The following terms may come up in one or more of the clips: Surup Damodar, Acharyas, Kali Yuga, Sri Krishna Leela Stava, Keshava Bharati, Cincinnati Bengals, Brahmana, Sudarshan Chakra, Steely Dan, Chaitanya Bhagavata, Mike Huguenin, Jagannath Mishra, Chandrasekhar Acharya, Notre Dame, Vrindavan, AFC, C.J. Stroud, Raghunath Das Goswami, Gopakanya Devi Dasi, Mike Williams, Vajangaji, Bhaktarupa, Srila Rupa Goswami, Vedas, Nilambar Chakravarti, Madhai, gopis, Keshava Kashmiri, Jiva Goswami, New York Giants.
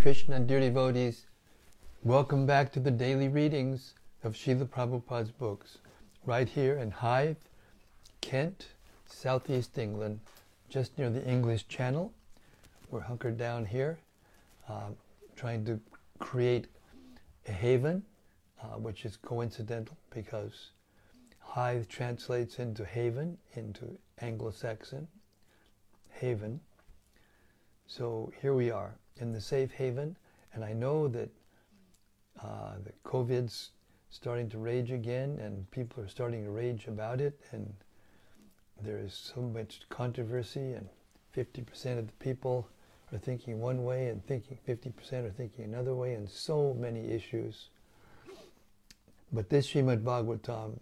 Krishna, dear devotees, welcome back to the daily readings of Srila Prabhupada's books, right here in Hythe, Kent, Southeast England, just near the English Channel. We're hunkered down here, trying to create a haven, which is coincidental because Hythe translates into haven, into Anglo-Saxon, haven. So here we are in the safe haven, and I know that the COVID's starting to rage again, and people are starting to rage about it, and there is so much controversy, and 50% of the people are thinking one way, and 50% are thinking another way, and so many issues. But this Srimad Bhagavatam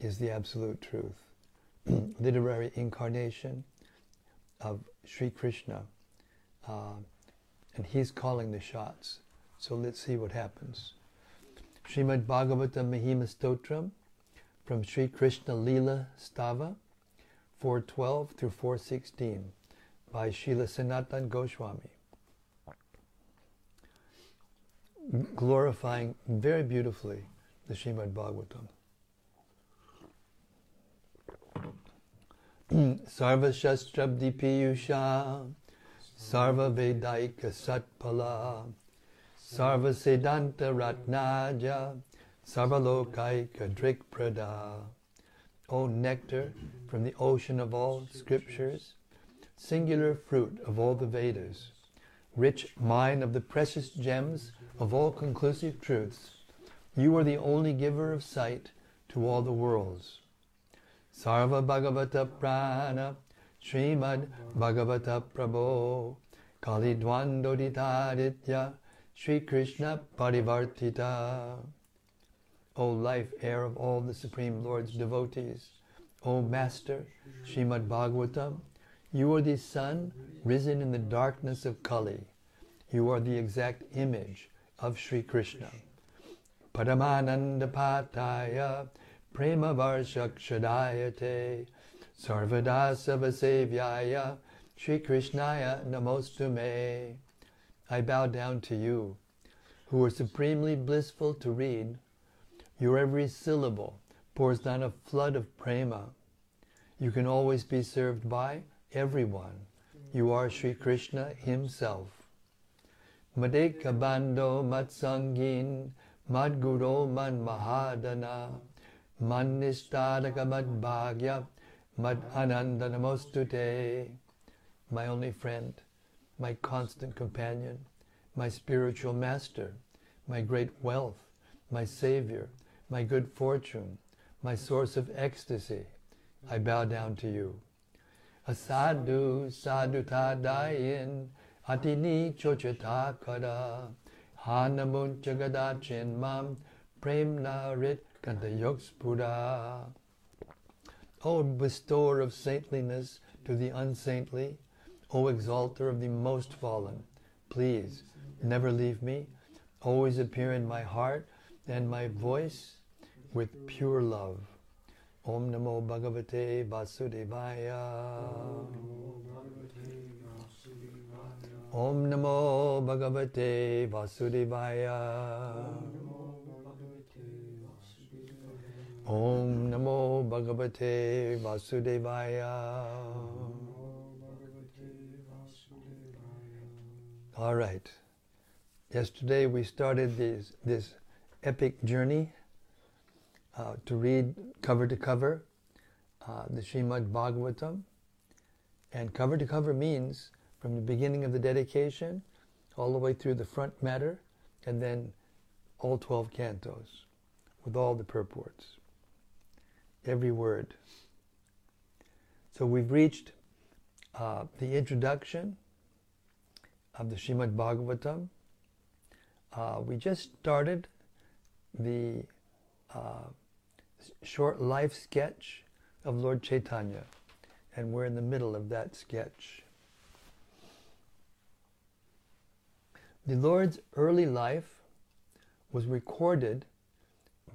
is the absolute truth, literary incarnation of Sri Krishna, and he's calling the shots. So let's see what happens. Srimad Bhagavatam Mahima Stotram from Sri Krishna Leela Stava 412 through 416 by Srila Sanatana Goswami, glorifying very beautifully the Srimad Bhagavatam. Sarva Shastrabdi Piyusha, Sarva Vedaika Satpala, Sarva Siddhanta Ratnaja, Sarva Lokaika Drikprada. O nectar from the ocean of all scriptures, singular fruit of all the Vedas, rich mine of the precious gems of all conclusive truths, you are the only giver of sight to all the worlds. Sarva Bhagavata Prana, Srimad Bhagavata Prabhu, Kali Dvandoditaditya, Sri Krishna Parivartita. O life heir of all the Supreme Lord's devotees, O Master, Srimad Bhagavatam, you are the sun risen in the darkness of Kali. You are the exact image of Sri Krishna. Paramananda Pataya, Prema Varshakshadayate, Sarvadasavasevyaya, Sri Krishnaya Namostume. I bow down to you, who are supremely blissful to read. Your every syllable pours down a flood of prema. You can always be served by everyone. You are Sri Krishna himself. Madeka Bando Matsangin, Madguro Man Mahadana, Mannishtadaka Madbhagya, Mad Ananda Namostute. My only friend, my constant companion, my spiritual master, my great wealth, my savior, my good fortune, my source of ecstasy, I bow down to you. Asadu sadutadayin atini chochatakara hanamun jagadachin mam premnarit kantayokspuda. O bestower of saintliness to the unsaintly, O exalter of the most fallen, please never leave me, always appear in my heart and my voice with pure love. Om Namo Bhagavate Vasudevaya. Om Namo Bhagavate Vasudevaya. Om Namo Bhagavate Vasudevaya. All right. Yesterday we started this epic journey to read cover to cover the Srimad Bhagavatam. And cover to cover means from the beginning of the dedication all the way through the front matter and then all 12 cantos with all the purports, every word. So we've reached the introduction of the Srimad Bhagavatam. We just started the short life sketch of Lord Chaitanya, and we're in the middle of that sketch. The Lord's early life was recorded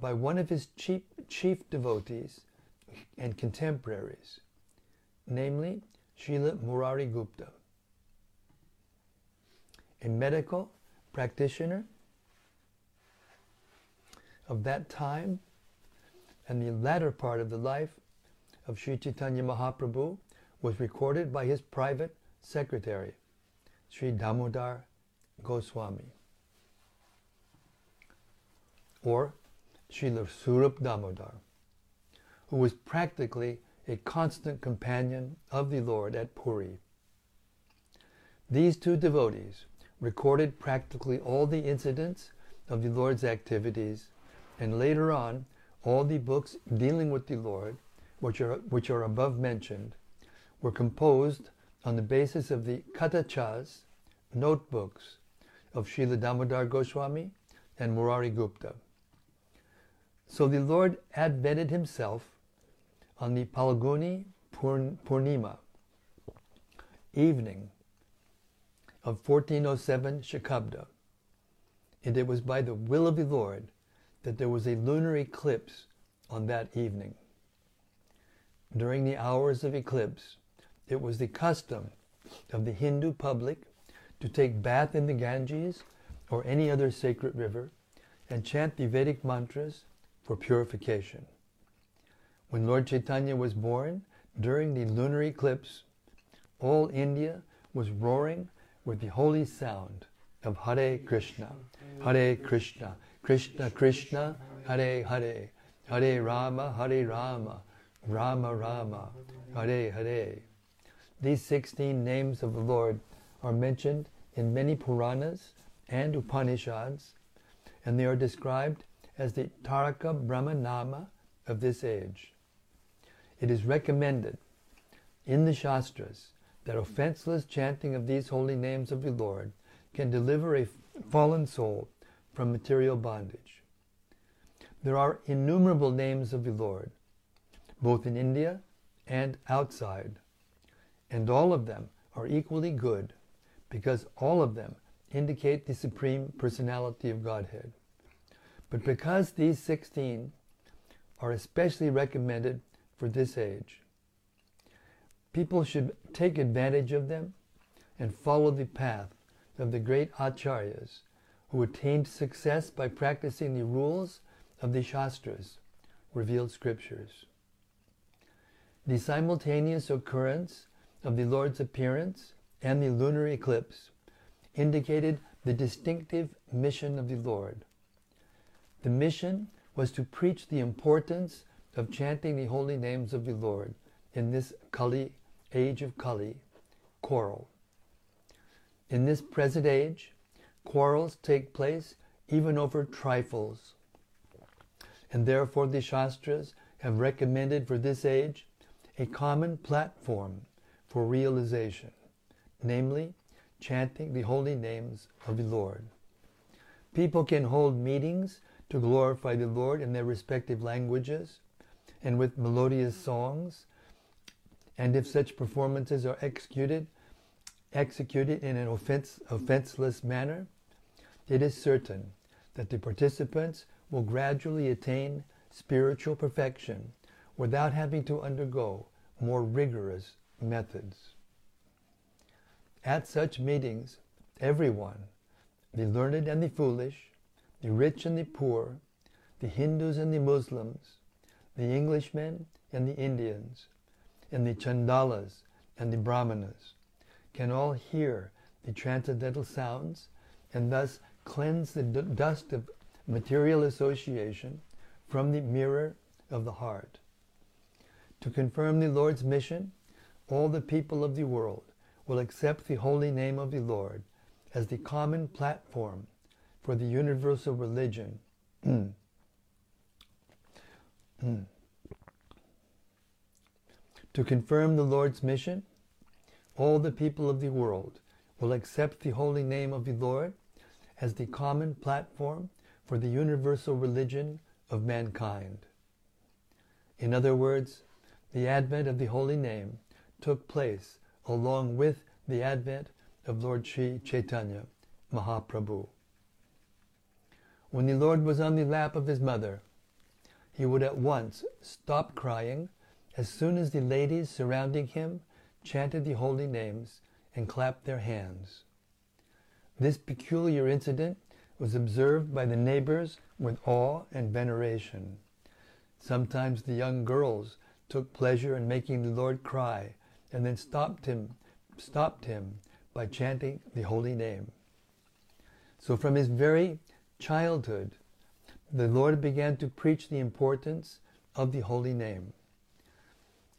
by one of his chief devotees and contemporaries, namely Srila Murari Gupta, a medical practitioner of that time and the latter part of the life of Sri Chaitanya Mahaprabhu was recorded by his private secretary, Sri Damodar Goswami, or Srila Surup Damodar, who was practically a constant companion of the Lord at Puri. These two devotees recorded practically all the incidents of the Lord's activities, and later on all the books dealing with the Lord, which are above mentioned, were composed on the basis of the Katachas, notebooks, of Srila Damodar Goswami and Murari Gupta. So the Lord advented himself on the Palguni Purnima evening of 1407 Shakabda, and it was by the will of the Lord that there was a lunar eclipse on that evening. During the hours of eclipse, it was the custom of the Hindu public to take bath in the Ganges or any other sacred river and chant the Vedic mantras for purification. When Lord Chaitanya was born during the lunar eclipse, all India was roaring with the holy sound of Hare Krishna, Hare Krishna, Krishna Krishna, Hare Hare, Hare Rama, Hare Rama, Rama Rama, Hare Hare. These 16 names of the Lord are mentioned in many Puranas and Upanishads, and they are described as the Taraka Brahmanama of this age. It is recommended in the Shastras that offenseless chanting of these holy names of the Lord can deliver a fallen soul from material bondage. There are innumerable names of the Lord, both in India and outside, and all of them are equally good because all of them indicate the Supreme Personality of Godhead. But because these 16 are especially recommended for this age, people should take advantage of them and follow the path of the great Acharyas who attained success by practicing the rules of the Shastras, revealed scriptures. The simultaneous occurrence of the Lord's appearance and the lunar eclipse indicated the distinctive mission of the Lord. The mission was to preach the importance of chanting the holy names of the Lord in this Kali, age of Kali, quarrel. In this present age, quarrels take place even over trifles, and therefore the Shastras have recommended for this age a common platform for realization, namely chanting the holy names of the Lord. People can hold meetings to glorify the Lord in their respective languages and with melodious songs, and if such performances are executed in an offenseless manner, it is certain that the participants will gradually attain spiritual perfection without having to undergo more rigorous methods. At such meetings, everyone, the learned and the foolish, the rich and the poor, the Hindus and the Muslims, the Englishmen and the Indians, and the Chandalas and the Brahmanas, can all hear the transcendental sounds and thus cleanse the dust of material association from the mirror of the heart. To confirm the Lord's mission, all the people of the world will accept the holy name of the Lord as the common platform for the universal religion. To confirm the Lord's mission, all the people of the world will accept the holy name of the Lord as the common platform for the universal religion of mankind. In other words, the advent of the holy name took place along with the advent of Lord Sri Chaitanya Mahaprabhu. When the Lord was on the lap of his mother, he would at once stop crying as soon as the ladies surrounding him chanted the holy names and clapped their hands. This peculiar incident was observed by the neighbors with awe and veneration. Sometimes the young girls took pleasure in making the Lord cry and then stopped him by chanting the holy name. So from his very childhood, the Lord began to preach the importance of the holy name.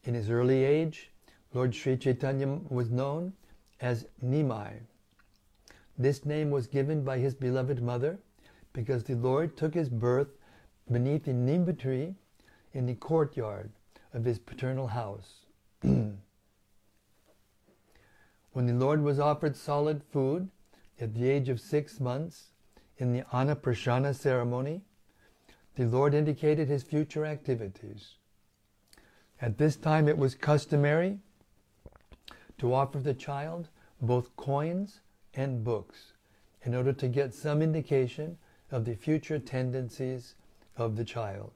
In his early age, Lord Sri Chaitanya was known as Nimai. This name was given by his beloved mother because the Lord took his birth beneath the Nim tree in the courtyard of his paternal house. When the Lord was offered solid food at the age of 6 months in the Annaprasana ceremony, the Lord indicated his future activities. At this time it was customary to offer the child both coins and books in order to get some indication of the future tendencies of the child.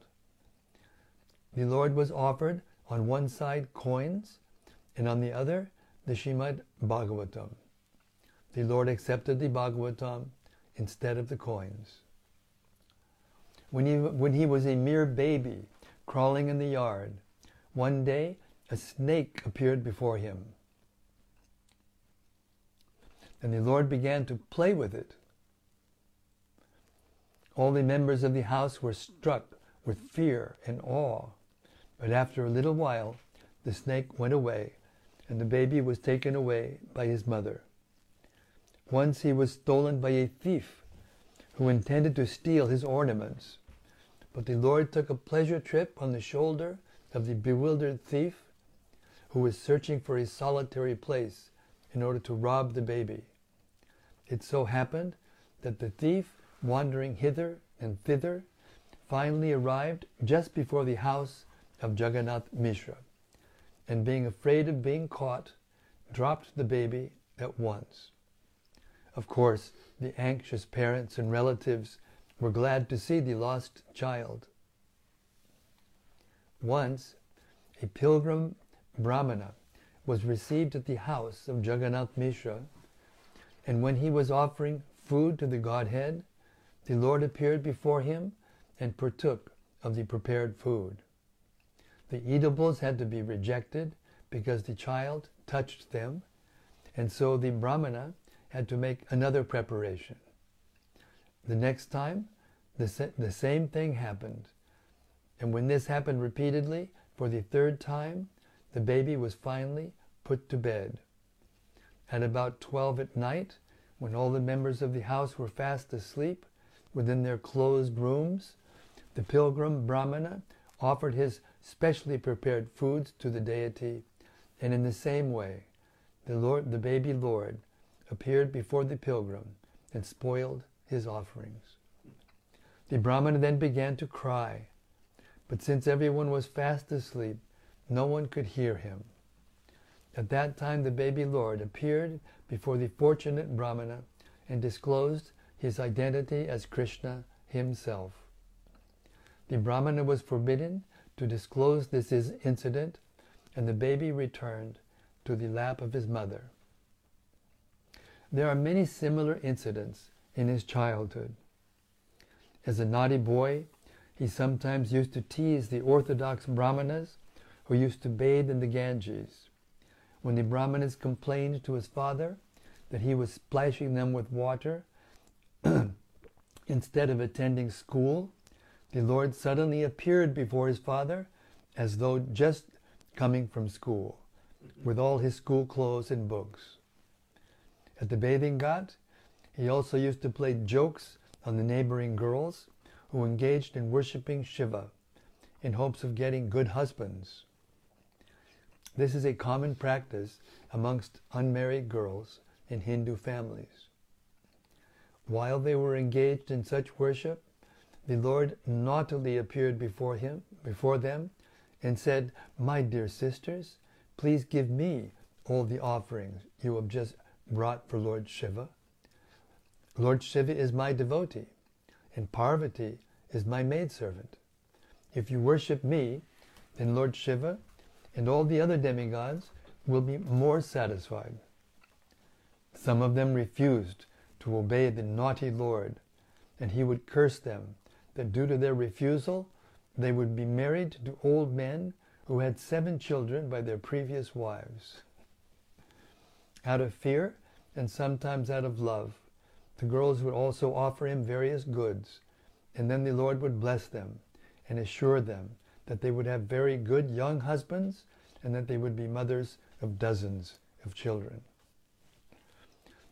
The Lord was offered on one side coins and on the other the Srimad Bhagavatam. The Lord accepted the Bhagavatam instead of the coins. When he was a mere baby crawling in the yard, one day a snake appeared before him. And the Lord began to play with it. All the members of the house were struck with fear and awe. But after a little while, the snake went away, and the baby was taken away by his mother. Once he was stolen by a thief who intended to steal his ornaments. But the Lord took a pleasure trip on the shoulder of the bewildered thief who was searching for a solitary place in order to rob the baby. It so happened that the thief, wandering hither and thither, finally arrived just before the house of Jagannath Mishra, and being afraid of being caught, dropped the baby at once. Of course, the anxious parents and relatives were glad to see the lost child. Once, a pilgrim Brahmana was received at the house of Jagannath Mishra, and when he was offering food to the Godhead, the Lord appeared before him and partook of the prepared food. The eatables had to be rejected because the child touched them, and so the Brahmana had to make another preparation. The next time, the same thing happened, and when this happened repeatedly for the third time, the baby was finally put to bed. At about 12 at night, when all the members of the house were fast asleep within their closed rooms, the pilgrim Brahmana offered his specially prepared foods to the deity, and in the same way, the baby Lord, appeared before the pilgrim and spoiled his offerings. The Brahmana then began to cry, but since everyone was fast asleep, no one could hear him. At that time the baby Lord appeared before the fortunate Brahmana and disclosed his identity as Krishna himself. The Brahmana was forbidden to disclose this incident, and the baby returned to the lap of his mother. There are many similar incidents in his childhood. As a naughty boy, he sometimes used to tease the orthodox Brahmanas who used to bathe in the Ganges. When the Brahmanas complained to his father that he was splashing them with water instead of attending school, the Lord suddenly appeared before his father as though just coming from school, with all his school clothes and books. At the bathing ghat, he also used to play jokes on the neighboring girls who engaged in worshipping Shiva in hopes of getting good husbands. This is a common practice amongst unmarried girls in Hindu families. While they were engaged in such worship, the Lord naughtily appeared before them and said, "My dear sisters, please give me all the offerings you have just brought for Lord Shiva. Lord Shiva is my devotee, and Parvati is my maidservant. If you worship me, then Lord Shiva and all the other demigods will be more satisfied." Some of them refused to obey the naughty Lord, and he would curse them, that due to their refusal, they would be married to old men who had 7 children by their previous wives. Out of fear, and sometimes out of love, the girls would also offer him various goods, and then the Lord would bless them and assure them that they would have very good young husbands and that they would be mothers of dozens of children.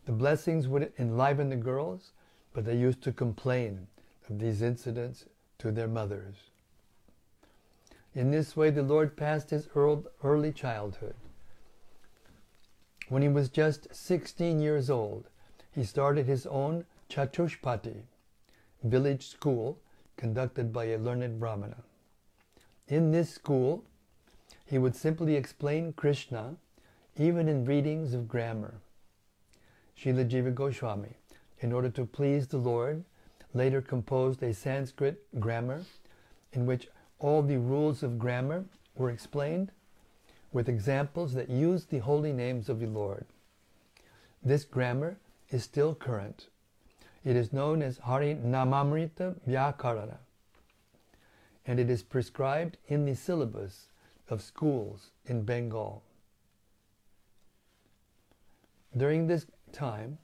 The blessings would enliven the girls, but they used to complain of these incidents to their mothers. In this way, the Lord passed his early childhood. When he was just 16 years old, he started his own Chatushpati, village school conducted by a learned Brahmana. In this school, he would simply explain Krishna, even in readings of grammar. Srila Jiva Goswami, in order to please the Lord, later composed a Sanskrit grammar in which all the rules of grammar were explained with examples that used the holy names of the Lord. This grammar is still current. It is known as Hari Namamrita Vyakarana, and it is prescribed in the syllabus of schools in Bengal. During this time,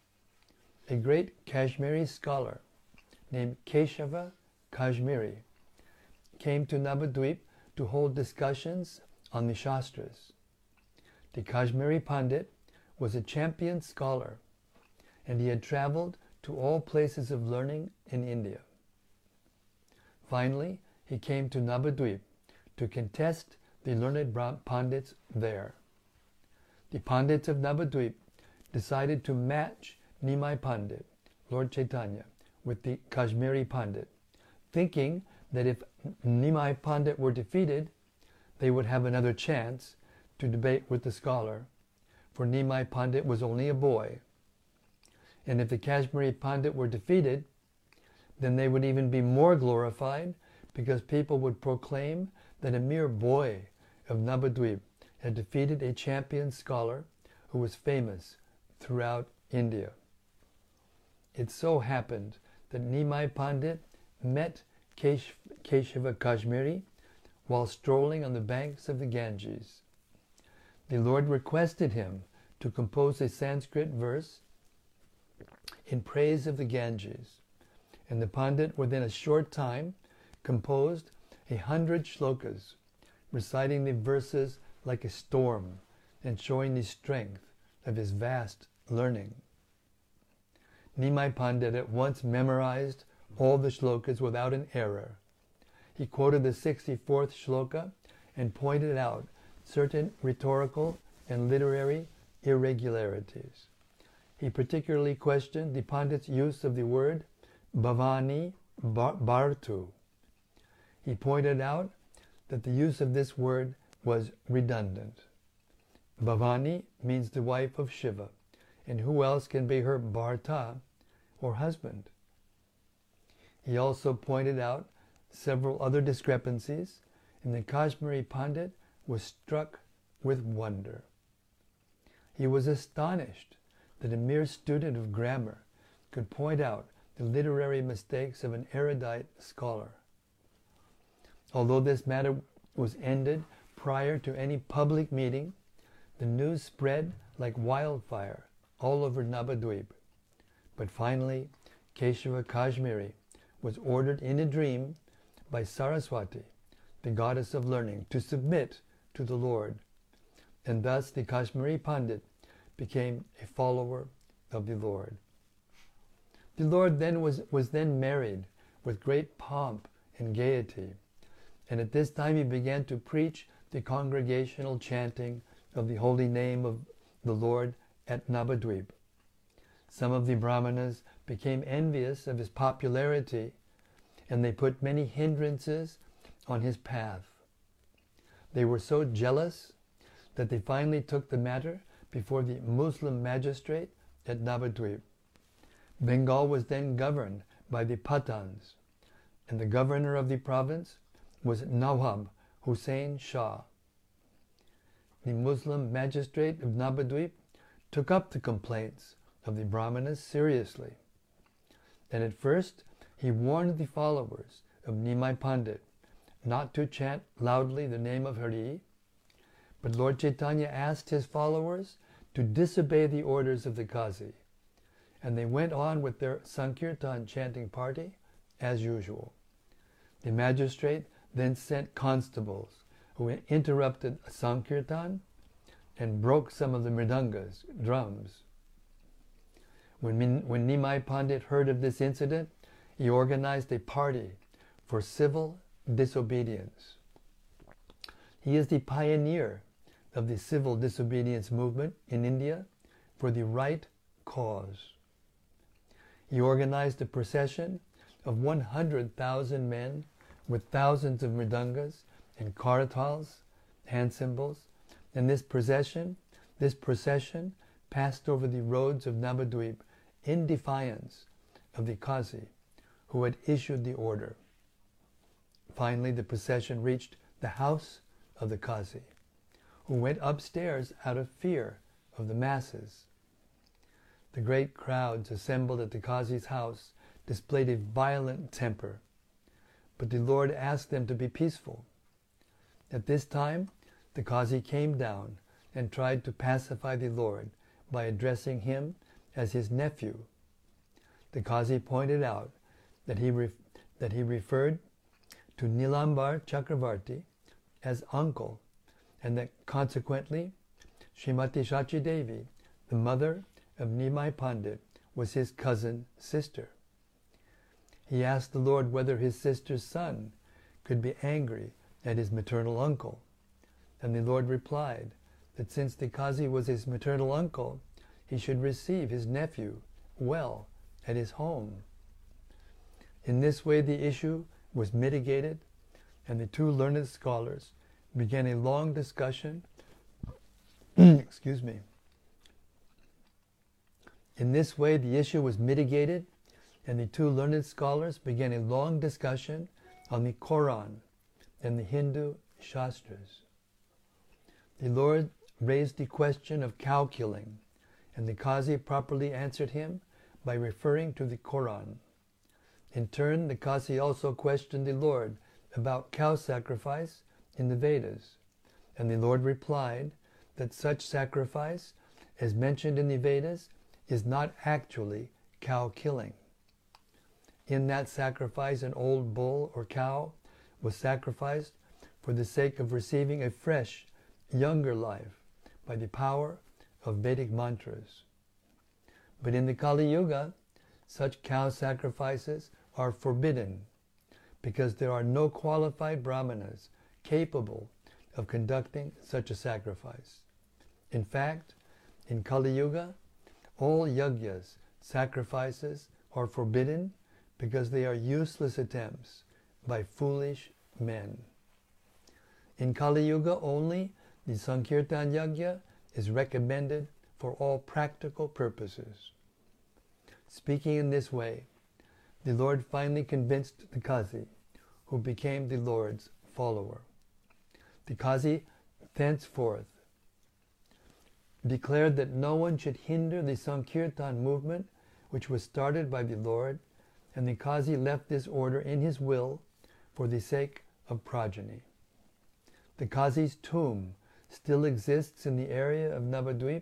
a great Kashmiri scholar named Keshava Kashmiri came to Nabadweep to hold discussions on the Shastras. The Kashmiri Pandit was a champion scholar, and he had traveled to all places of learning in India. Finally, he came to Nabadweep to contest the learned Pandits there. The Pandits of Nabadweep decided to match Nimai Pandit, Lord Chaitanya, with the Kashmiri Pandit, thinking that if Nimai Pandit were defeated, they would have another chance to debate with the scholar, for Nimai Pandit was only a boy. And if the Kashmiri Pandit were defeated, then they would even be more glorified, because people would proclaim that a mere boy of Nabadweep had defeated a champion scholar who was famous throughout India. It so happened that Nimai Pandit met Keshava Kashmiri while strolling on the banks of the Ganges. The Lord requested him to compose a Sanskrit verse in praise of the Ganges, and the Pandit within a short time composed 100 shlokas, reciting the verses like a storm and showing the strength of his vast learning. Nimai Pandit at once memorized all the shlokas without an error. He quoted the 64th shloka and pointed out certain rhetorical and literary irregularities. He particularly questioned the Pandit's use of the word Bhavani Bhartu. He pointed out that the use of this word was redundant. Bhavani means the wife of Shiva, and who else can be her Bharta, or husband? He also pointed out several other discrepancies, and the Kashmiri Pandit was struck with wonder. He was astonished that a mere student of grammar could point out the literary mistakes of an erudite scholar. Although this matter was ended prior to any public meeting, the news spread like wildfire all over Nabadweep. But finally, Keshava Kashmiri was ordered in a dream by Saraswati, the goddess of learning, to submit to the Lord, and thus the Kashmiri Pandit became a follower of the Lord. The Lord then was married with great pomp and gaiety, and at this time he began to preach the congregational chanting of the holy name of the Lord at Nabadweep. Some of the Brahmanas became envious of his popularity, and they put many hindrances on his path. They were so jealous that they finally took the matter before the Muslim magistrate at Nabadweep. Bengal was then governed by the Pathans, and the governor of the province was Nawab Hussain Shah. The Muslim magistrate of Nabadweep took up the complaints of the Brahmanas seriously. Then at first he warned the followers of Nimai Pandit not to chant loudly the name of Hari, but Lord Chaitanya asked his followers to disobey the orders of the Qazi, and they went on with their Sankirtan chanting party as usual. The magistrate then sent constables who interrupted Sankirtan and broke some of the mridangas, drums. When Nimai Pandit heard of this incident, he organized a party for civil disobedience. He is the pioneer of the civil disobedience movement in India for the right cause. He organized a procession of 100,000 men with thousands of mridangas and kartals, hand cymbals, and this procession passed over the roads of Nabadweep in defiance of the Qazi, who had issued the order. Finally, the procession reached the house of the Qazi, who went upstairs out of fear of the masses. The great crowds assembled at the Qazi's house displayed a violent temper, but the Lord asked them to be peaceful. At this time, the Qazi came down and tried to pacify the Lord by addressing him as his nephew. The Qazi pointed out that he referred to Nilambar Chakravarti as uncle, and that consequently Srimati Shachi Devi, the mother of Nimai Pandit, was his cousin sister. He asked the Lord whether his sister's son could be angry at his maternal uncle, and the Lord replied that since the Qazi was his maternal uncle, he should receive his nephew well at his home. In this way the issue was mitigated, and the two learned scholars began a long discussion on the Quran and the Hindu Shastras. The Lord raised the question of cow killing, and the Qazi properly answered him by referring to the Quran. In turn, the Qazi also questioned the Lord about cow sacrifice in the Vedas, and the Lord replied that such sacrifice as mentioned in the Vedas is not actually cow killing. In that sacrifice, an old bull or cow was sacrificed for the sake of receiving a fresh, younger life by the power of Vedic mantras. But in the Kali Yuga, such cow sacrifices are forbidden because there are no qualified Brahmanas capable of conducting such a sacrifice. In fact, in Kali Yuga, all yajnas, sacrifices, are forbidden because they are useless attempts by foolish men. In Kali Yuga only, the Sankirtan Yajna is recommended for all practical purposes. Speaking in this way, the Lord finally convinced the Qazi, who became the Lord's follower. The Qazi thenceforth declared that no one should hinder the Sankirtan movement, which was started by the Lord, and the Qazi left this order in his will for the sake of progeny. The Qazi's tomb still exists in the area of Nabadweep,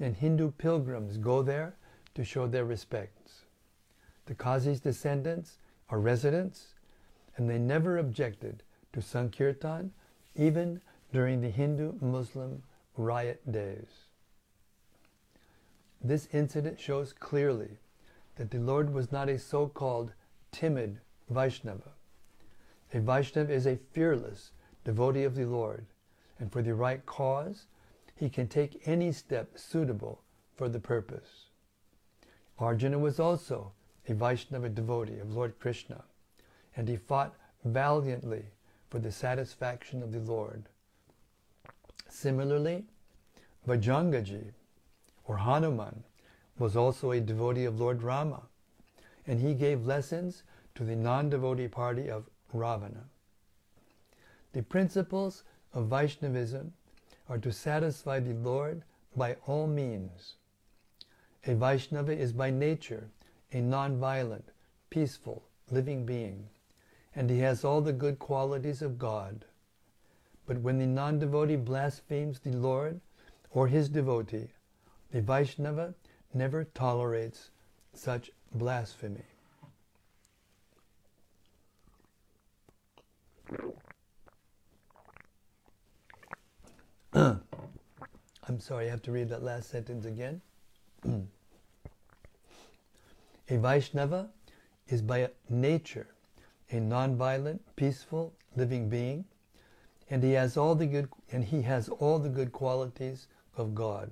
and Hindu pilgrims go there to show their respects. The Qazi's descendants are residents, and they never objected to Sankirtan, even during the Hindu-Muslim riot days. This incident shows clearly that the Lord was not a so-called timid Vaishnava. A Vaishnava is a fearless devotee of the Lord, and for the right cause, he can take any step suitable for the purpose. Arjuna was also a Vaishnava devotee of Lord Krishna, and he fought valiantly for the satisfaction of the Lord. Similarly, Vajangaji, or Hanuman, was also a devotee of Lord Rama, and he gave lessons to the non-devotee party of Ravana. The principles of Vaishnavism are to satisfy the Lord by all means. A Vaishnava is by nature a non-violent, peaceful, living being, and he has all the good qualities of God. But when the non-devotee blasphemes the Lord or his devotee, the Vaishnava never tolerates such blasphemy. I'm sorry, I have to read that last sentence again. A Vaishnava is by nature a non-violent, peaceful, living being, and he has all the good qualities of God.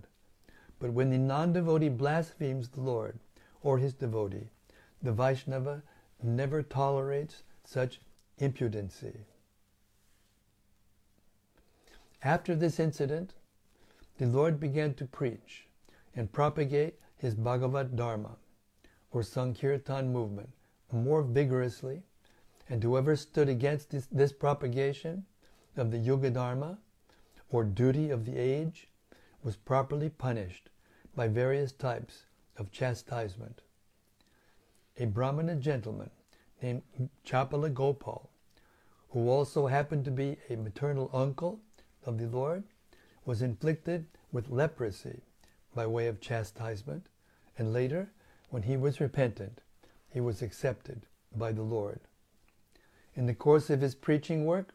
But when the non-devotee blasphemes the Lord or his devotee, the Vaishnava never tolerates such impudency. After this incident, the Lord began to preach and propagate his Bhagavad Dharma, or Sankirtan movement, more vigorously, and whoever stood against this propagation of the Yuga Dharma, or duty of the age, was properly punished by various types of chastisement. A Brahmana gentleman named Chapala Gopal, who also happened to be a maternal uncle of the Lord, was inflicted with leprosy by way of chastisement, and later, when he was repentant, he was accepted by the Lord. In the course of his preaching work,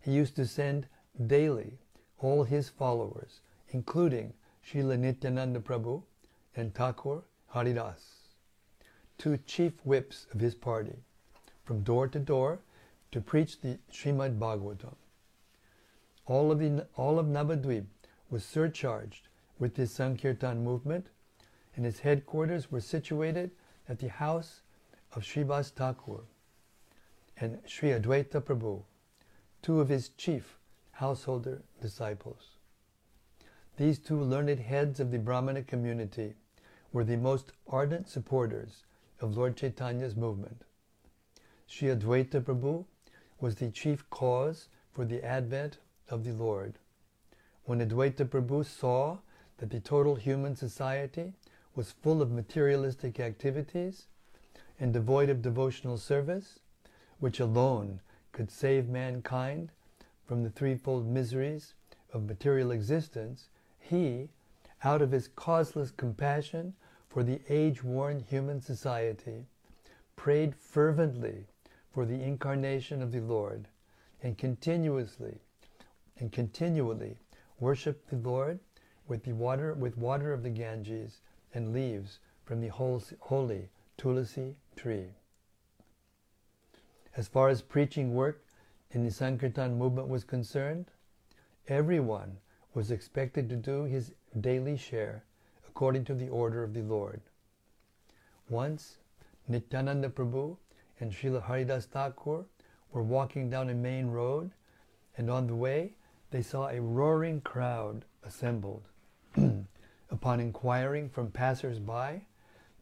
he used to send daily all his followers, including Srila Nityananda Prabhu and Thakur Haridas, two chief whips of his party, from door to door to preach the Srimad Bhagavatam. All of Nabadweep was surcharged with this Sankirtan movement, and its headquarters were situated at the house of Srivas Thakur and Sri Advaita Prabhu, two of his chief householder disciples. These two learned heads of the Brahmana community were the most ardent supporters of Lord Chaitanya's movement. Sri Advaita Prabhu was the chief cause for the advent of the Lord. When Advaita Prabhu saw that the total human society was full of materialistic activities and devoid of devotional service, which alone could save mankind from the threefold miseries of material existence, he, out of his causeless compassion for the age-worn human society, prayed fervently for the incarnation of the Lord, and continually worshipped the Lord with water of the Ganges and leaves from the holy Tulsi tree. As far as preaching work in the Sankirtan movement was concerned, everyone was expected to do his daily share according to the order of the Lord. Once, Nityananda Prabhu and Srila Haridas Thakur were walking down a main road, and on the way they saw a roaring crowd assembled. Upon inquiring from passers-by,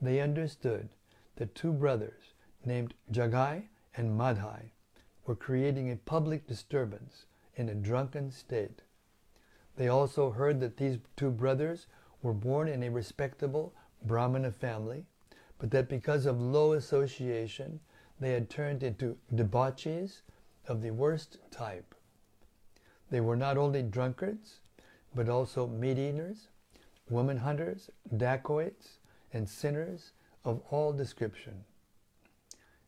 they understood that two brothers named Jagai and Madhai were creating a public disturbance in a drunken state. They also heard that these two brothers were born in a respectable Brahmana family, but that because of low association, they had turned into debauchees of the worst type. They were not only drunkards, but also meat-eaters, woman-hunters, dacoits, and sinners of all description.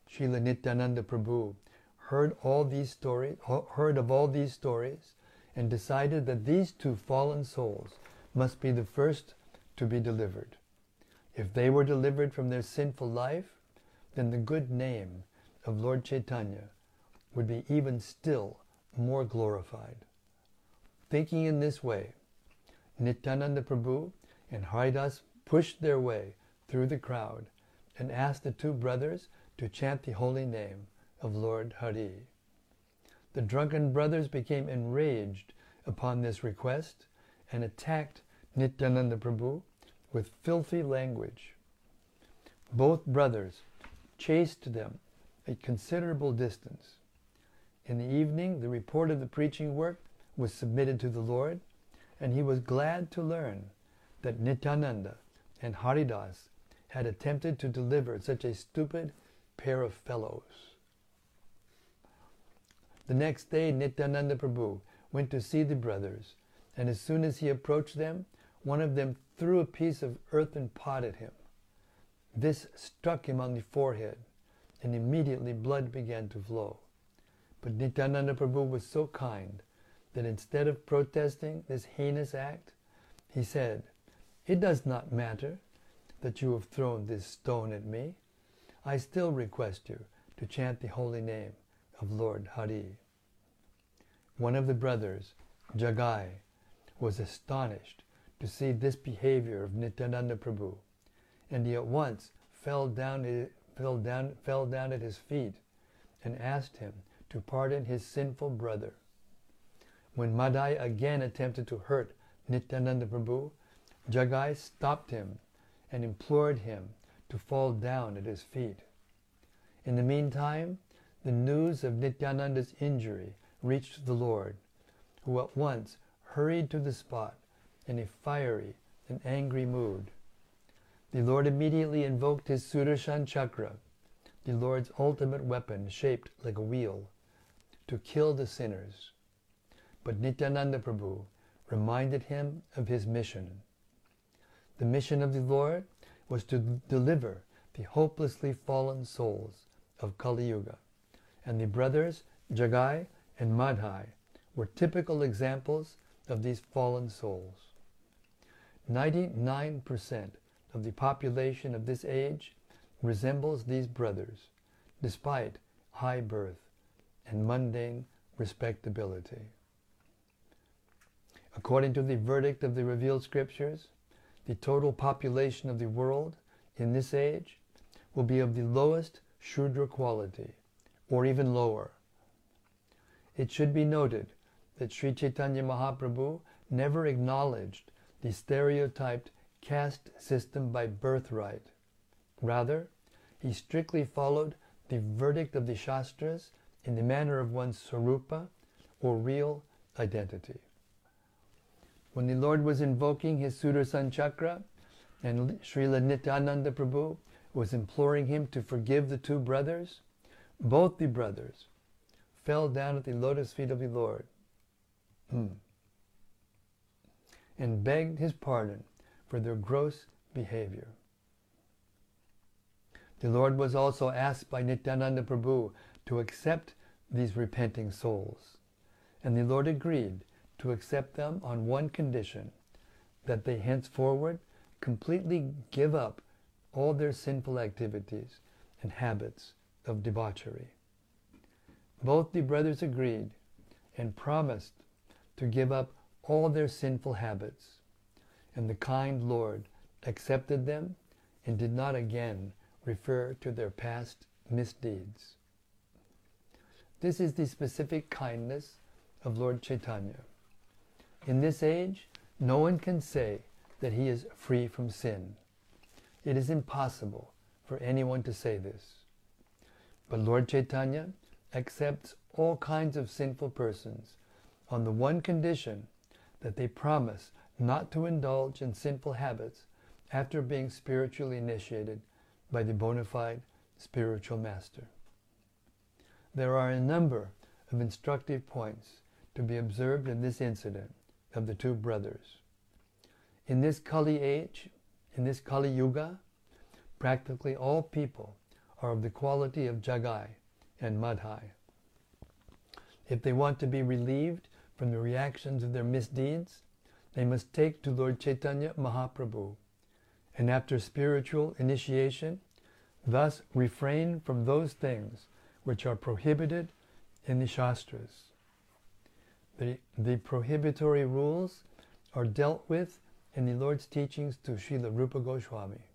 Srila Nityananda Prabhu heard of all these stories, and decided that these two fallen souls must be the first to be delivered. If they were delivered from their sinful life, then the good name of Lord Chaitanya would be even still more glorified. Thinking in this way, Nityananda Prabhu and Haridas pushed their way through the crowd and asked the two brothers to chant the holy name of Lord Hari. The drunken brothers became enraged upon this request and attacked Nityananda Prabhu with filthy language. Both brothers chased them a considerable distance. In the evening, the report of the preaching work was submitted to the Lord, and he was glad to learn that Nityananda and Haridas had attempted to deliver such a stupid pair of fellows. The next day Nityananda Prabhu went to see the brothers, and as soon as he approached them, one of them threw a piece of earthen pot at him. This struck him on the forehead, and immediately blood began to flow. But Nityananda Prabhu was so kind that instead of protesting this heinous act, he said, "It does not matter that you have thrown this stone at me. I still request you to chant the holy name of Lord Hari." One of the brothers, Jagai, was astonished to see this behavior of Nityananda Prabhu, and he at once fell down at his feet and asked him to pardon his sinful brother. When Madai again attempted to hurt Nityananda Prabhu, Jagai stopped him and implored him to fall down at his feet. In the meantime, the news of Nityananda's injury reached the Lord, who at once hurried to the spot in a fiery and angry mood. The Lord immediately invoked his Sudarshan Chakra, the Lord's ultimate weapon shaped like a wheel, to kill the sinners. But Nityananda Prabhu reminded him of his mission. The mission of the Lord was to deliver the hopelessly fallen souls of Kali Yuga, and the brothers Jagai and Madhai were typical examples of these fallen souls. 99% of the population of this age resembles these brothers, despite high birth and mundane respectability. According to the verdict of the revealed scriptures, the total population of the world in this age will be of the lowest Shudra quality, or even lower. It should be noted that Sri Chaitanya Mahaprabhu never acknowledged the stereotyped caste system by birthright. Rather, he strictly followed the verdict of the Shastras in the manner of one's Sarupa, or real identity. When the Lord was invoking his Sudarshan Chakra and Srila Nityananda Prabhu was imploring him to forgive the two brothers, both the brothers fell down at the lotus feet of the Lord and begged his pardon for their gross behavior. The Lord was also asked by Nityananda Prabhu to accept these repenting souls, and the Lord agreed to accept them on one condition, that they henceforward completely give up all their sinful activities and habits of debauchery. Both the brothers agreed and promised to give up all their sinful habits, and the kind Lord accepted them and did not again refer to their past misdeeds. This is the specific kindness of Lord Chaitanya. In this age, no one can say that he is free from sin. It is impossible for anyone to say this. But Lord Chaitanya accepts all kinds of sinful persons on the one condition that they promise not to indulge in sinful habits after being spiritually initiated by the bona fide spiritual master. There are a number of instructive points to be observed in this incident of the two brothers. In this Kali Yuga, practically all people are of the quality of Jagai and Madhai. If they want to be relieved from the reactions of their misdeeds, they must take to Lord Chaitanya Mahaprabhu, and after spiritual initiation, thus refrain from those things which are prohibited in the Shastras. The prohibitory rules are dealt with in the Lord's teachings to Srila Rupa Goswami.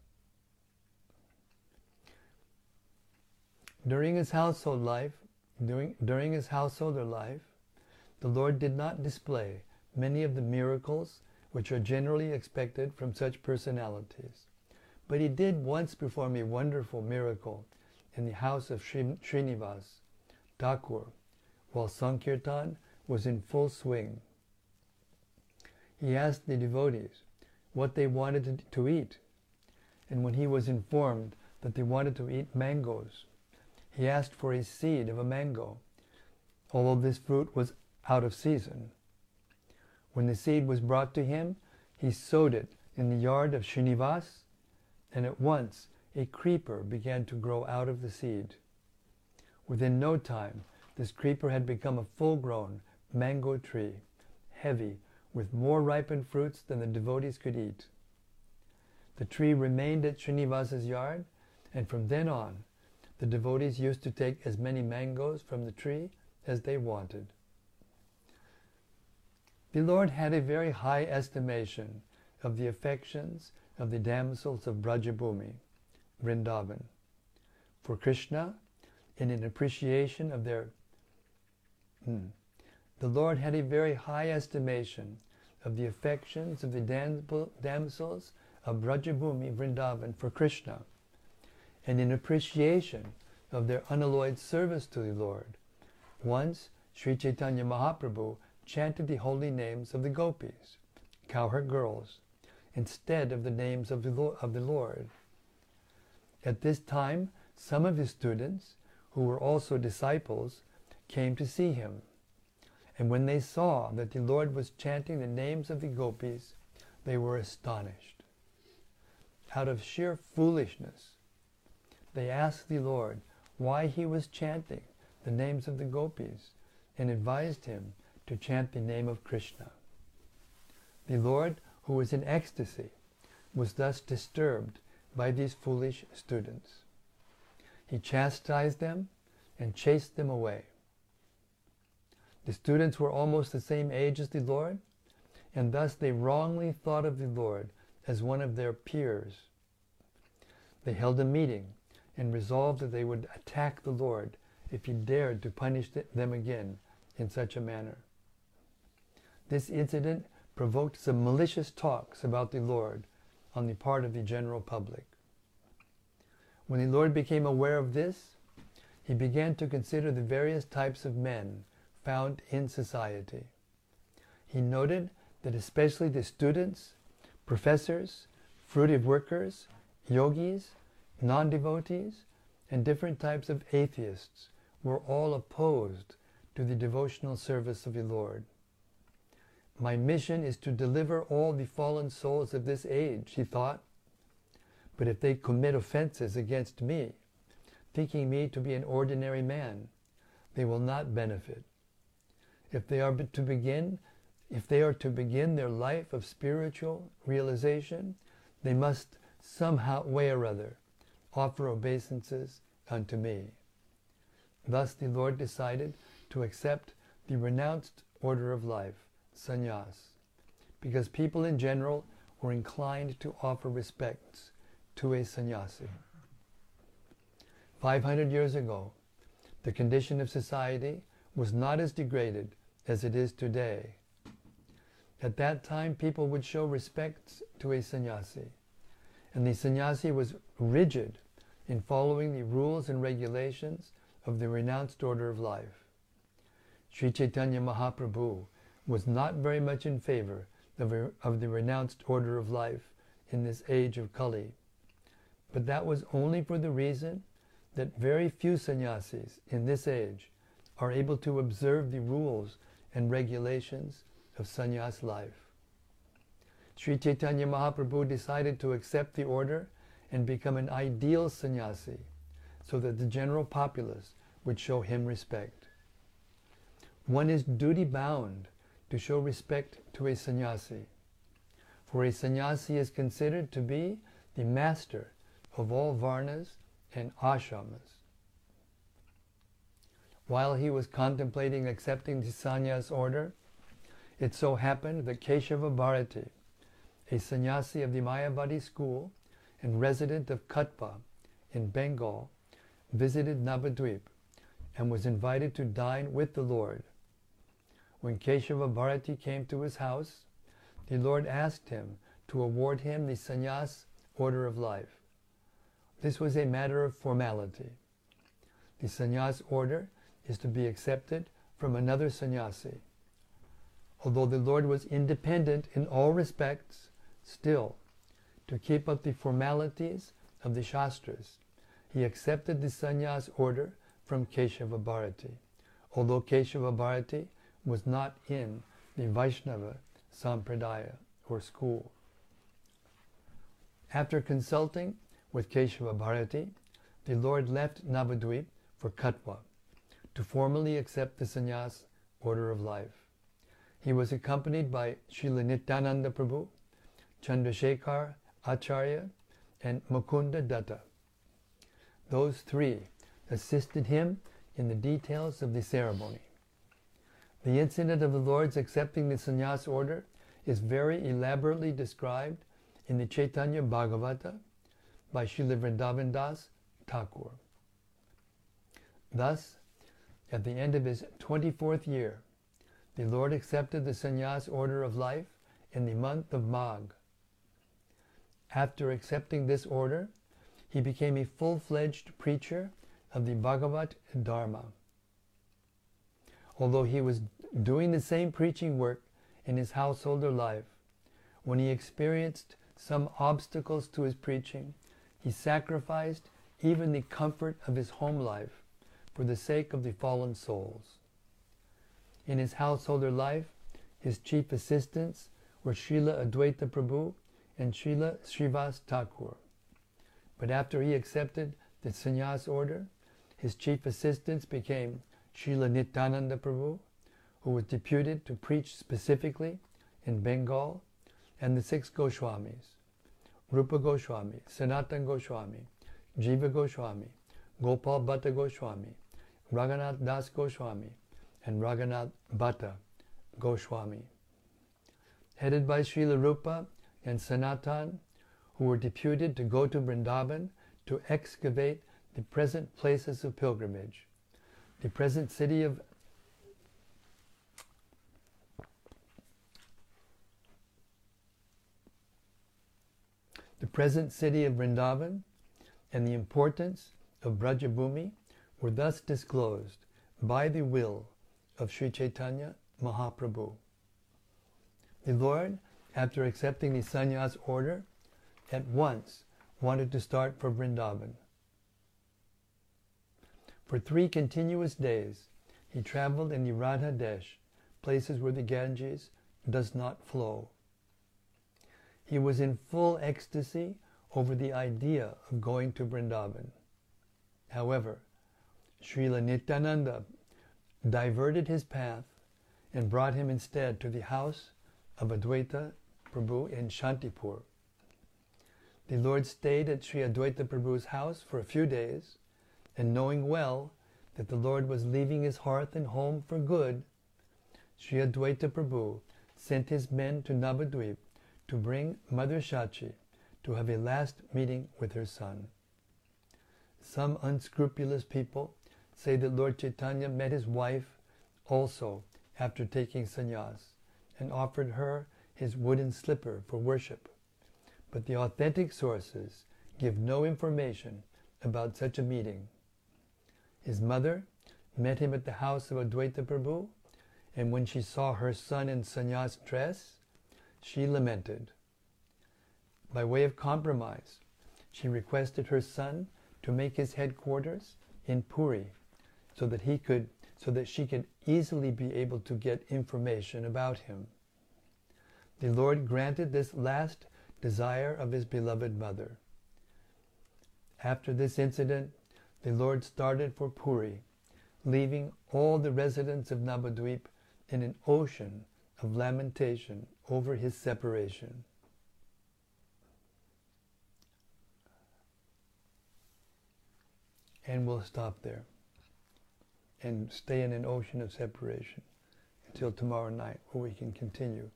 During his householder life, the Lord did not display many of the miracles which are generally expected from such personalities. But he did once perform a wonderful miracle in the house of Srinivas Thakur while Sankirtan was in full swing. He asked the devotees what they wanted to eat, and when he was informed that they wanted to eat mangoes, he asked for a seed of a mango, although this fruit was out of season. When the seed was brought to him, he sowed it in the yard of Srinivas, and at once a creeper began to grow out of the seed. Within no time, this creeper had become a full-grown mango tree, heavy with more ripened fruits than the devotees could eat. The tree remained at Srinivas's yard, and from then on, the devotees used to take as many mangoes from the tree as they wanted. The Lord had a very high estimation of the affections of the damsels of Vrajabhumi, Vrindavan. For Krishna, The Lord had a very high estimation of the affections of the damsels of Vrajabhumi, Vrindavan, for Krishna, and in appreciation of their unalloyed service to the Lord, once Sri Chaitanya Mahaprabhu chanted the holy names of the gopis, cowherd girls, instead of the names of the Lord. At this time, some of his students, who were also disciples, came to see him. And when they saw that the Lord was chanting the names of the gopis, they were astonished. Out of sheer foolishness, they asked the Lord why he was chanting the names of the gopis and advised him to chant the name of Krishna. The Lord, who was in ecstasy, was thus disturbed by these foolish students. He chastised them and chased them away. The students were almost the same age as the Lord, and thus they wrongly thought of the Lord as one of their peers. They held a meeting and resolved that they would attack the Lord if he dared to punish them again in such a manner. This incident provoked some malicious talks about the Lord on the part of the general public. When the Lord became aware of this, he began to consider the various types of men found in society. He noted that especially the students, professors, fruitive workers, yogis, non-devotees, and different types of atheists were all opposed to the devotional service of the Lord. My mission is to deliver all the fallen souls of this age, he thought. But if they commit offenses against me, thinking me to be an ordinary man, they will not benefit. If they are to begin their life of spiritual realization, they must somehow way or other offer obeisances unto me. Thus the Lord decided to accept the renounced order of life, sannyas, because people in general were inclined to offer respects to a sannyasi. 500 years ago, the condition of society was not as degraded as it is today. At that time, people would show respect to a sannyasi, and the sannyasi was rigid in following the rules and regulations of the renounced order of life. Sri Chaitanya Mahaprabhu was not very much in favor of the renounced order of life in this age of Kali. But that was only for the reason that very few sannyasis in this age are able to observe the rules and regulations of sannyas life. Sri Chaitanya Mahaprabhu decided to accept the order and become an ideal sannyasi so that the general populace would show him respect. One is duty-bound to show respect to a sannyasi, for a sannyasi is considered to be the master of all varnas and ashramas. While he was contemplating accepting the sannyas order, it so happened that Keshava Bharati, a sannyasi of the Mayavadi school and resident of Katpa in Bengal, visited Nabadweep and was invited to dine with the Lord. When Keshava Bharati came to his house, the Lord asked him to award him the sannyas order of life. This was a matter of formality. The sannyas order is to be accepted from another sannyasi. Although the Lord was independent in all respects, still, to keep up the formalities of the Shastras. He accepted the sannyas order from Keshava Bharati, although Keshava Bharati was not in the Vaishnava Sampradaya or school. After consulting with Keshava Bharati, the Lord left Nabadweep for Katwa to formally accept the sannyas order of life. He was accompanied by Srila Nityananda Prabhu, Chandrasekhar Acharya, and Mukunda Datta. Those three assisted him in the details of the ceremony. The incident of the Lord's accepting the sannyas order is very elaborately described in the Chaitanya Bhagavata by Srila Vrindavan Das Thakur. Thus, at the end of his 24th year, the Lord accepted the sannyas order of life in the month of Magh. After accepting this order, he became a full-fledged preacher of the Bhagavat Dharma. Although he was doing the same preaching work in his householder life, when he experienced some obstacles to his preaching, he sacrificed even the comfort of his home life for the sake of the fallen souls. In his householder life, his chief assistants were Srila Advaita Prabhu and Srila Srivas Thakur. But after he accepted the sannyas order, his chief assistants became Srila Nityananda Prabhu, who was deputed to preach specifically in Bengal, and the six Goswamis, Rupa Goswami, Sanatan Goswami, Jiva Goswami, Gopal Bhatta Goswami, Raghunath Das Goswami, and Raghunath Bhatta Goswami. Headed by Srila Rupa and Sanatan, who were deputed to go to Vrindavan to excavate the present places of pilgrimage. The present city of Vrindavan and the importance of Vrajabhumi were thus disclosed by the will of Sri Chaitanya Mahaprabhu. The Lord, after accepting the sannyas order, at once wanted to start for Vrindavan. For 3 continuous days, he traveled in the Radha Desh, places where the Ganges does not flow. He was in full ecstasy over the idea of going to Vrindavan. However, Srila Nityananda diverted his path and brought him instead to the house of Advaita Prabhu in Shantipur. The Lord stayed at Sri Advaita Prabhu's house for a few days, and knowing well that the Lord was leaving his hearth and home for good, Sri Advaita Prabhu sent his men to Nabadweep to bring Mother Shachi to have a last meeting with her son. Some unscrupulous people say that Lord Chaitanya met his wife also after taking sannyas and offered her his wooden slipper for worship. But the authentic sources give no information about such a meeting. His mother met him at the house of Advaita Prabhu, and when she saw her son in sannyas dress, she lamented. By way of compromise, she requested her son to make his headquarters in Puri so that she could easily be able to get information about him. The Lord granted this last desire of his beloved mother. After this incident, the Lord started for Puri, leaving all the residents of Nabadweep in an ocean of lamentation over his separation. And we'll stop there and stay in an ocean of separation until tomorrow night, where we can continue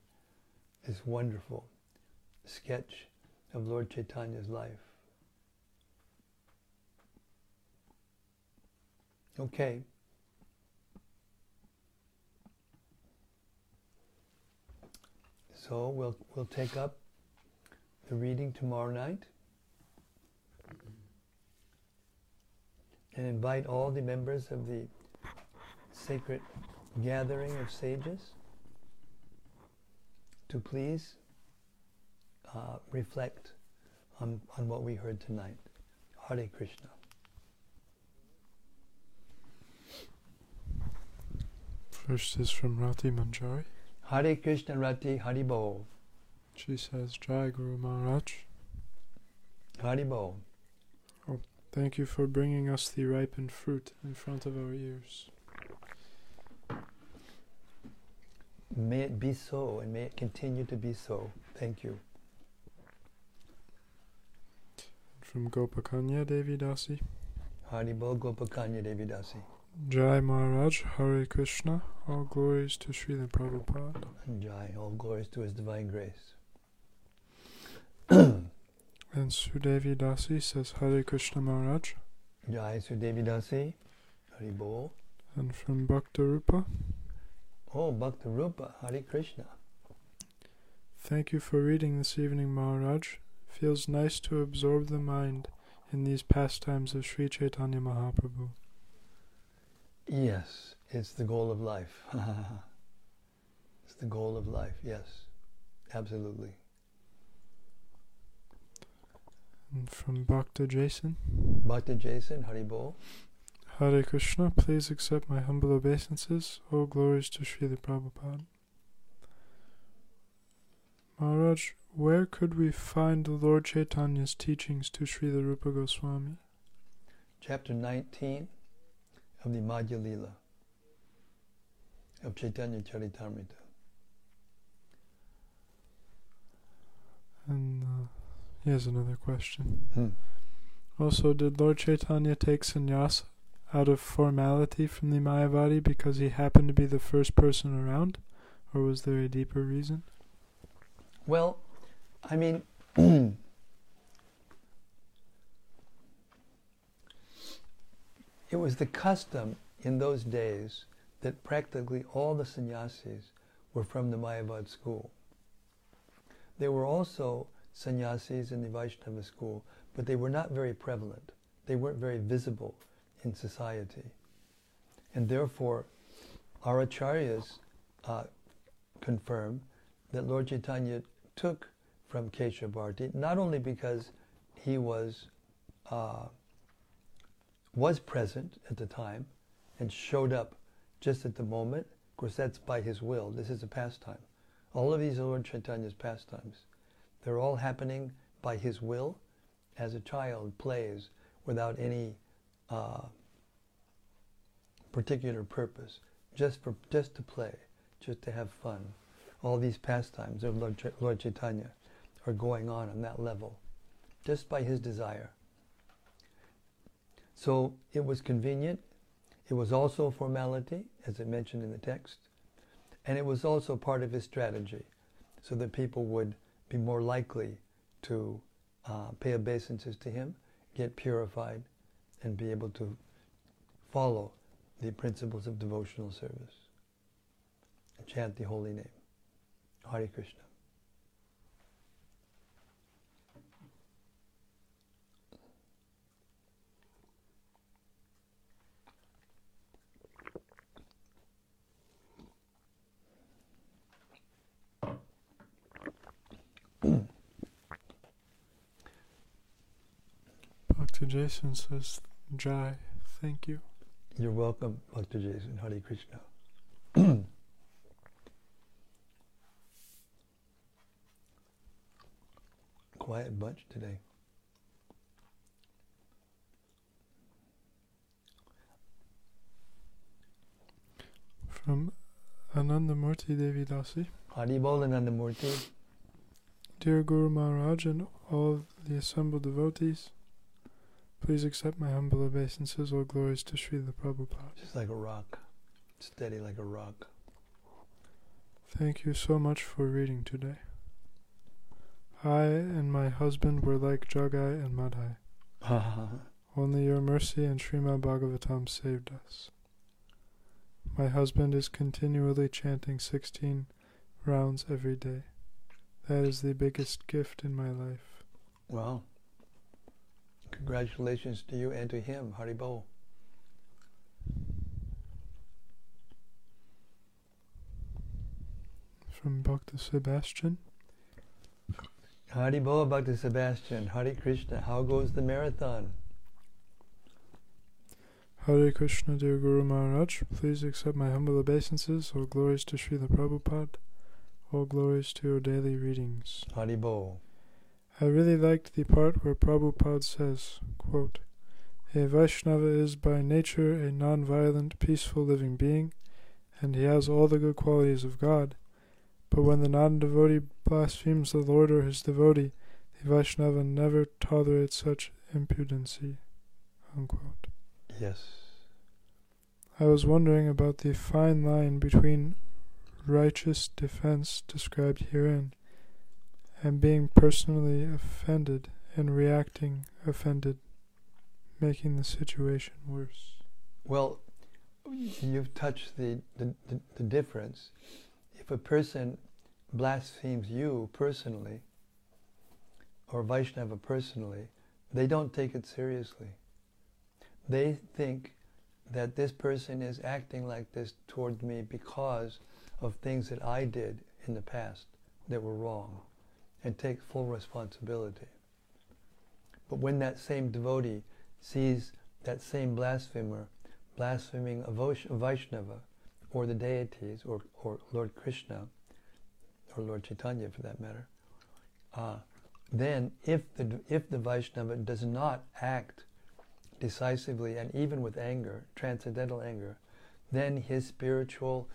this wonderful sketch of Lord Chaitanya's life. Okay. So we'll take up the reading tomorrow night and invite all the members of the sacred gathering of sages to please reflect on what we heard tonight. Hare Krishna. First is from Rati Manjari. Hare Krishna Rati Haribol. She says, Jai Guru Maharaj. Haribol. Oh, thank you for bringing us the ripened fruit in front of our ears. May it be so, and may it continue to be so. Thank you. From Gopakanya Devi Dasi. Haribol Gopakanya Devi Dasi. Jai Maharaj, Hare Krishna, all glories to Srila Prabhupada. And Jai, all glories to His Divine Grace. And Sudevi Dasi says, Hare Krishna Maharaj. Jai Sudevi Dasi, Hari Bol. And from Bhaktarupa. Oh, Bhaktarupa, Hare Krishna. Thank you for reading this evening, Maharaj. Feels nice to absorb the mind in these pastimes of Sri Chaitanya Mahaprabhu. Yes, it's the goal of life. It's the goal of life, yes. Absolutely. And from Bhakta Jason. Bhakta Jason, Haribol. Hare Krishna, please accept my humble obeisances. All glories to Srila Prabhupada. Maharaj, where could we find the Lord Chaitanya's teachings to Srila Rupa Goswami? Chapter 19. Of the Madhya Lila of Chaitanya Charitamrita. And here's another question. Also, did Lord Chaitanya take sannyas out of formality from the Mayavadi because he happened to be the first person around, or was there a deeper reason? Well, I mean, it was the custom in those days that practically all the sannyasis were from the Mayavad school. There were also sannyasis in the Vaishnava school, but they were not very prevalent. They weren't very visible in society. And therefore, our Acharyas confirm that Lord Chaitanya took from Keshava Bharati, not only because he was present at the time and showed up just at the moment. Of course, that's by his will. This is a pastime. All of these are Lord Chaitanya's pastimes. They're all happening by his will, as a child plays without any particular purpose, just to play, just to have fun. All these pastimes of Lord Chaitanya are going on that level, just by his desire. So it was convenient, it was also a formality, as it mentioned in the text, and it was also part of his strategy, so that people would be more likely to pay obeisances to him, get purified, and be able to follow the principles of devotional service, and chant the holy name. Hare Krishna. Jason says, Jai, thank you. You're welcome, Bhakta Jason. Hare Krishna. Quiet bunch today. From Anandamurti Devi Dasi. Hari Bol Anandamurti. Dear Guru Maharaj and all the assembled devotees, please accept my humble obeisances, all glories to Srila Prabhupada. Just like a rock, steady like a rock. Thank you so much for reading today. I and my husband were like Jagai and Madhai. Only your mercy and Srimad Bhagavatam saved us. My husband is continually chanting 16 rounds every day. That is the biggest gift in my life. Wow. Congratulations to you and to him, Hari Bol. From Bhakta Sebastian. Hari Bol Bhakti Sebastian, Hare Krishna, how goes the marathon? Hare Krishna, dear Guru Maharaj, please accept my humble obeisances. All glories to Srila Prabhupada. All glories to your daily readings. Hari Bol. I really liked the part where Prabhupada says, quote, "A Vaishnava is by nature a non-violent, peaceful living being, and he has all the good qualities of God. But when the non-devotee blasphemes the Lord or his devotee, the Vaishnava never tolerates such impudency." Unquote. Yes. I was wondering about the fine line between righteous defense described herein and being personally offended and reacting offended, making the situation worse. Well, you've touched the difference. If a person blasphemes you personally, or Vaishnava personally, they don't take it seriously. They think that this person is acting like this toward me because of things that I did in the past that were wrong, and take full responsibility. But when that same devotee sees that same blasphemer blaspheming a Vaishnava, or the deities, or Lord Krishna, or Lord Chaitanya for that matter, then if the Vaishnava does not act decisively, and even with anger, transcendental anger, then his spiritual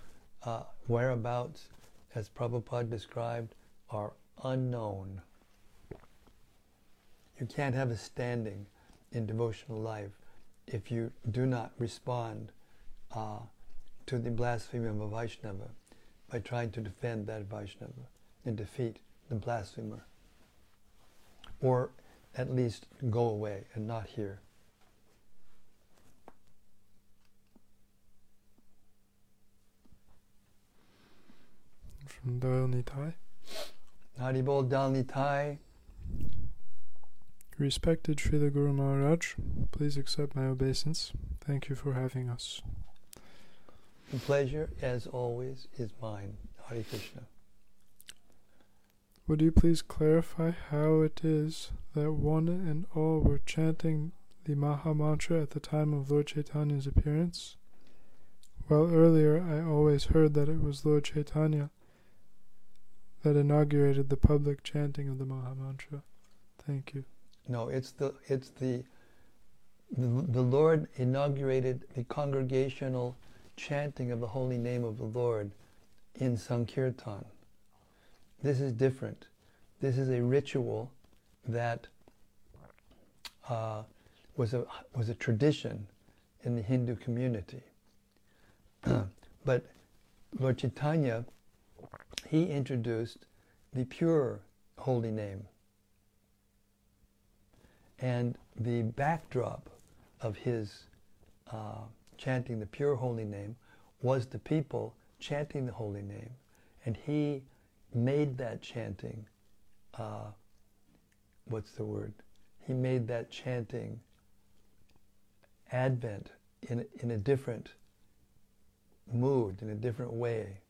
whereabouts, as Prabhupada described, are unknown. You can't have a standing in devotional life if you do not respond to the blasphemy of a Vaishnava by trying to defend that Vaishnava and defeat the blasphemer, or at least go away and not hear. From Dal Nitai. Haribol Dal Nitai. Respected Srila Guru Maharaj, please accept my obeisance. Thank you for having us. The pleasure, as always, is mine. Hare Krishna. Would you please clarify how it is that one and all were chanting the Maha Mantra at the time of Lord Chaitanya's appearance? While earlier I always heard that it was Lord Chaitanya that inaugurated the public chanting of the Maha Mantra. Thank you. No, it's the Lord inaugurated the congregational chanting of the holy name of the Lord in Sankirtan. This is different. This is a ritual that was a tradition in the Hindu community. But Lord Chaitanya, he introduced the pure holy name. And the backdrop of his chanting the pure holy name was the people chanting the holy name, and he made that chanting he made that chanting advent in a different mood, in a different way,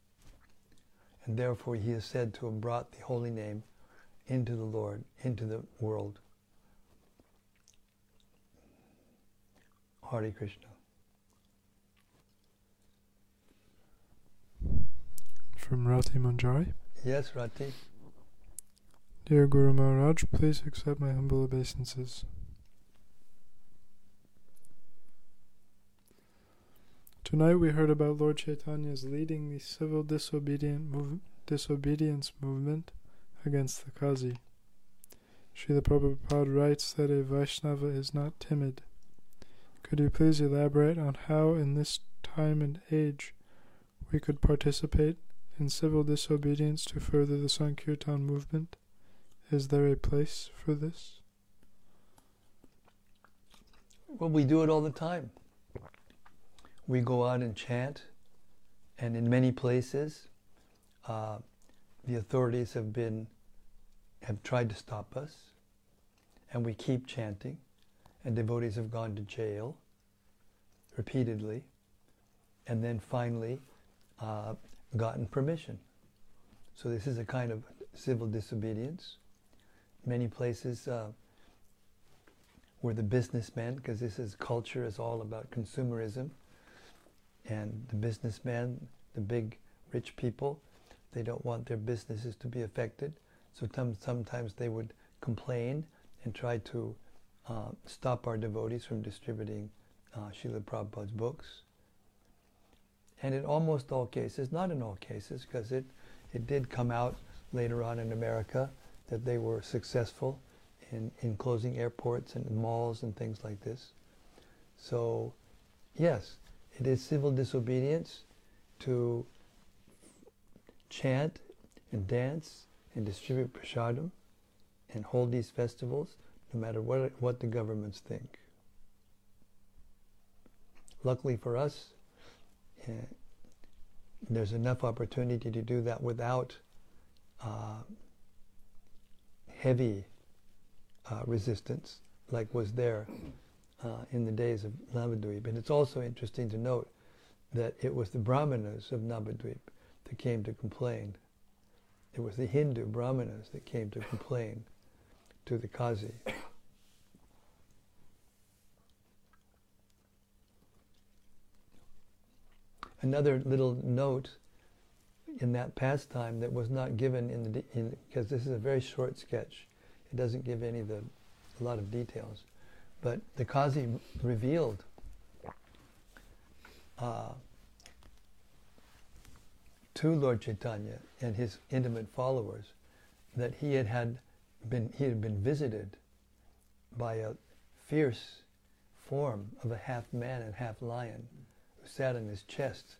and therefore he is said to have brought the holy name into the Lord, into the world. Hare Krishna. From Rati Manjari. Yes, Rati. Dear Guru Maharaj, please accept my humble obeisances. Tonight we heard about Lord Chaitanya's leading the civil disobedience movement against the Qazi. Srila Prabhupada writes that a Vaishnava is not timid. Could you please elaborate on how in this time and age we could participate in civil disobedience to further the Sankirtan movement? Is there a place for this? Well, we do it all the time. We go out and chant, and in many places the authorities have tried to stop us, and we keep chanting, and devotees have gone to jail repeatedly, and then finally gotten permission. So this is a kind of civil disobedience. many places were the businessmen, because this is culture is all about consumerism, and the businessmen, the big rich people, they don't want their businesses to be affected, so sometimes they would complain and try to stop our devotees from distributing Srila Prabhupada's books. And in almost all cases, not in all cases, because it did come out later on in America that they were successful in closing airports and malls and things like this. So yes, it is civil disobedience to chant and dance and distribute prasadam and hold these festivals no matter what the governments think. Luckily for us, there's enough opportunity to do that without heavy resistance like was there in the days of Nabadweep. And it's also interesting to note that it was the Brahmanas of Nabadweep that came to complain. It was the Hindu Brahmanas that came to complain to the Qazi. Another little note in that pastime that was not given in the, because this is a very short sketch, it doesn't give any of a lot of details, but the Qazi revealed to Lord Chaitanya and his intimate followers that he had been visited by a fierce form of a half man and half lion, sat on his chest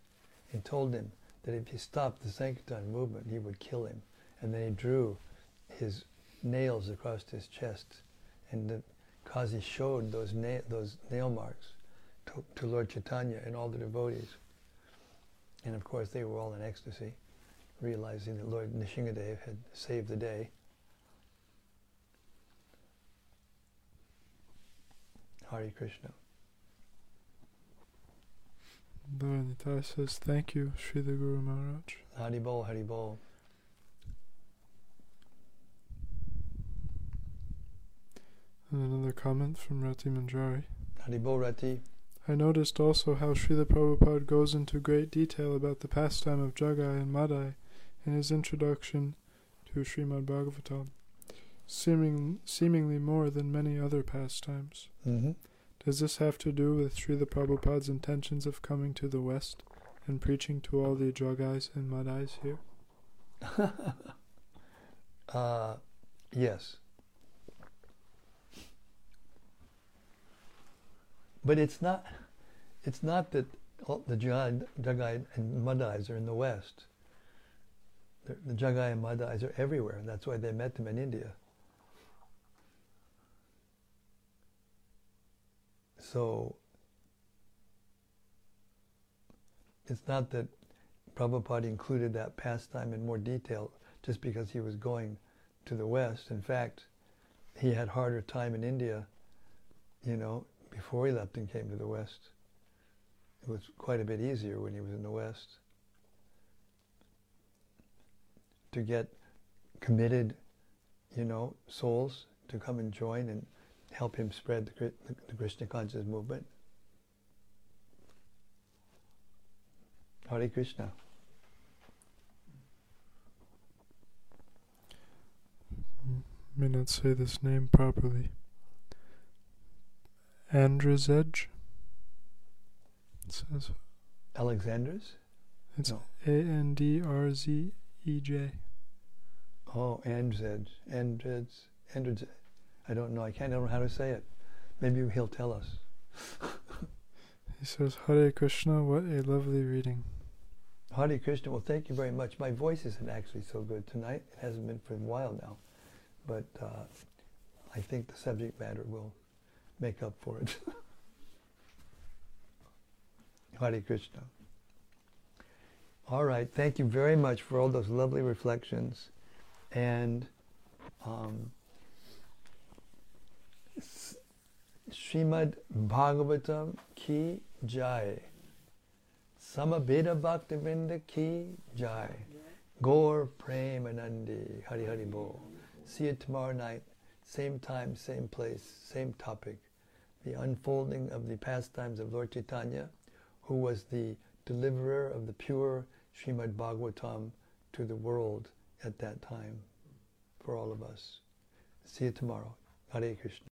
and told him that if he stopped the Sankirtan movement, he would kill him. And then he drew his nails across his chest, and the Qazi showed those nail marks to Lord Chaitanya and all the devotees. And of course they were all in ecstasy, realizing that Lord Nishingadev had saved the day. Hare Krishna. Bhavanita says, thank you, Srila Guru Maharaj. Hari Bol, Hari Bol. And another comment from Rati Manjari. Hari Bol, Rati. I noticed also how Srila Prabhupada goes into great detail about the pastime of Jagai and Madai in his introduction to Srimad Bhagavatam, seemingly more than many other pastimes. Mm-hmm. Does this have to do with Srila Prabhupada's intentions of coming to the West and preaching to all the Jagais and Madais here? Yes. But it's not that all the Jagai and Madais are in the West. The Jagai and Madais are everywhere, and that's why they met them in India. So it's not that Prabhupada included that pastime in more detail just because he was going to the West. In fact, he had harder time in India, before he left and came to the West. It was quite a bit easier when he was in the West to get committed, souls to come and join and help him spread the Krishna consciousness movement. Hare Krishna. May not say this name properly. Andrew's Edge? It says. Alexander's? It's no. Andrzej. Oh, Andrew's Edge. Andrew's Edge. I don't know. I don't know how to say it. Maybe he'll tell us. He says, Hare Krishna, what a lovely reading. Hare Krishna, well, thank you very much. My voice isn't actually so good tonight. It hasn't been for a while now. But I think the subject matter will make up for it. Hare Krishna. All right. Thank you very much for all those lovely reflections. And Srimad Bhagavatam ki jai. Samabheda Bhakti Vrinda ki jai. Gaur Prem Anandi. Hari Hari Bol. See you tomorrow night. Same time, same place, same topic. The unfolding of the pastimes of Lord Chaitanya, who was the deliverer of the pure Srimad Bhagavatam to the world at that time for all of us. See you tomorrow. Hare Krishna.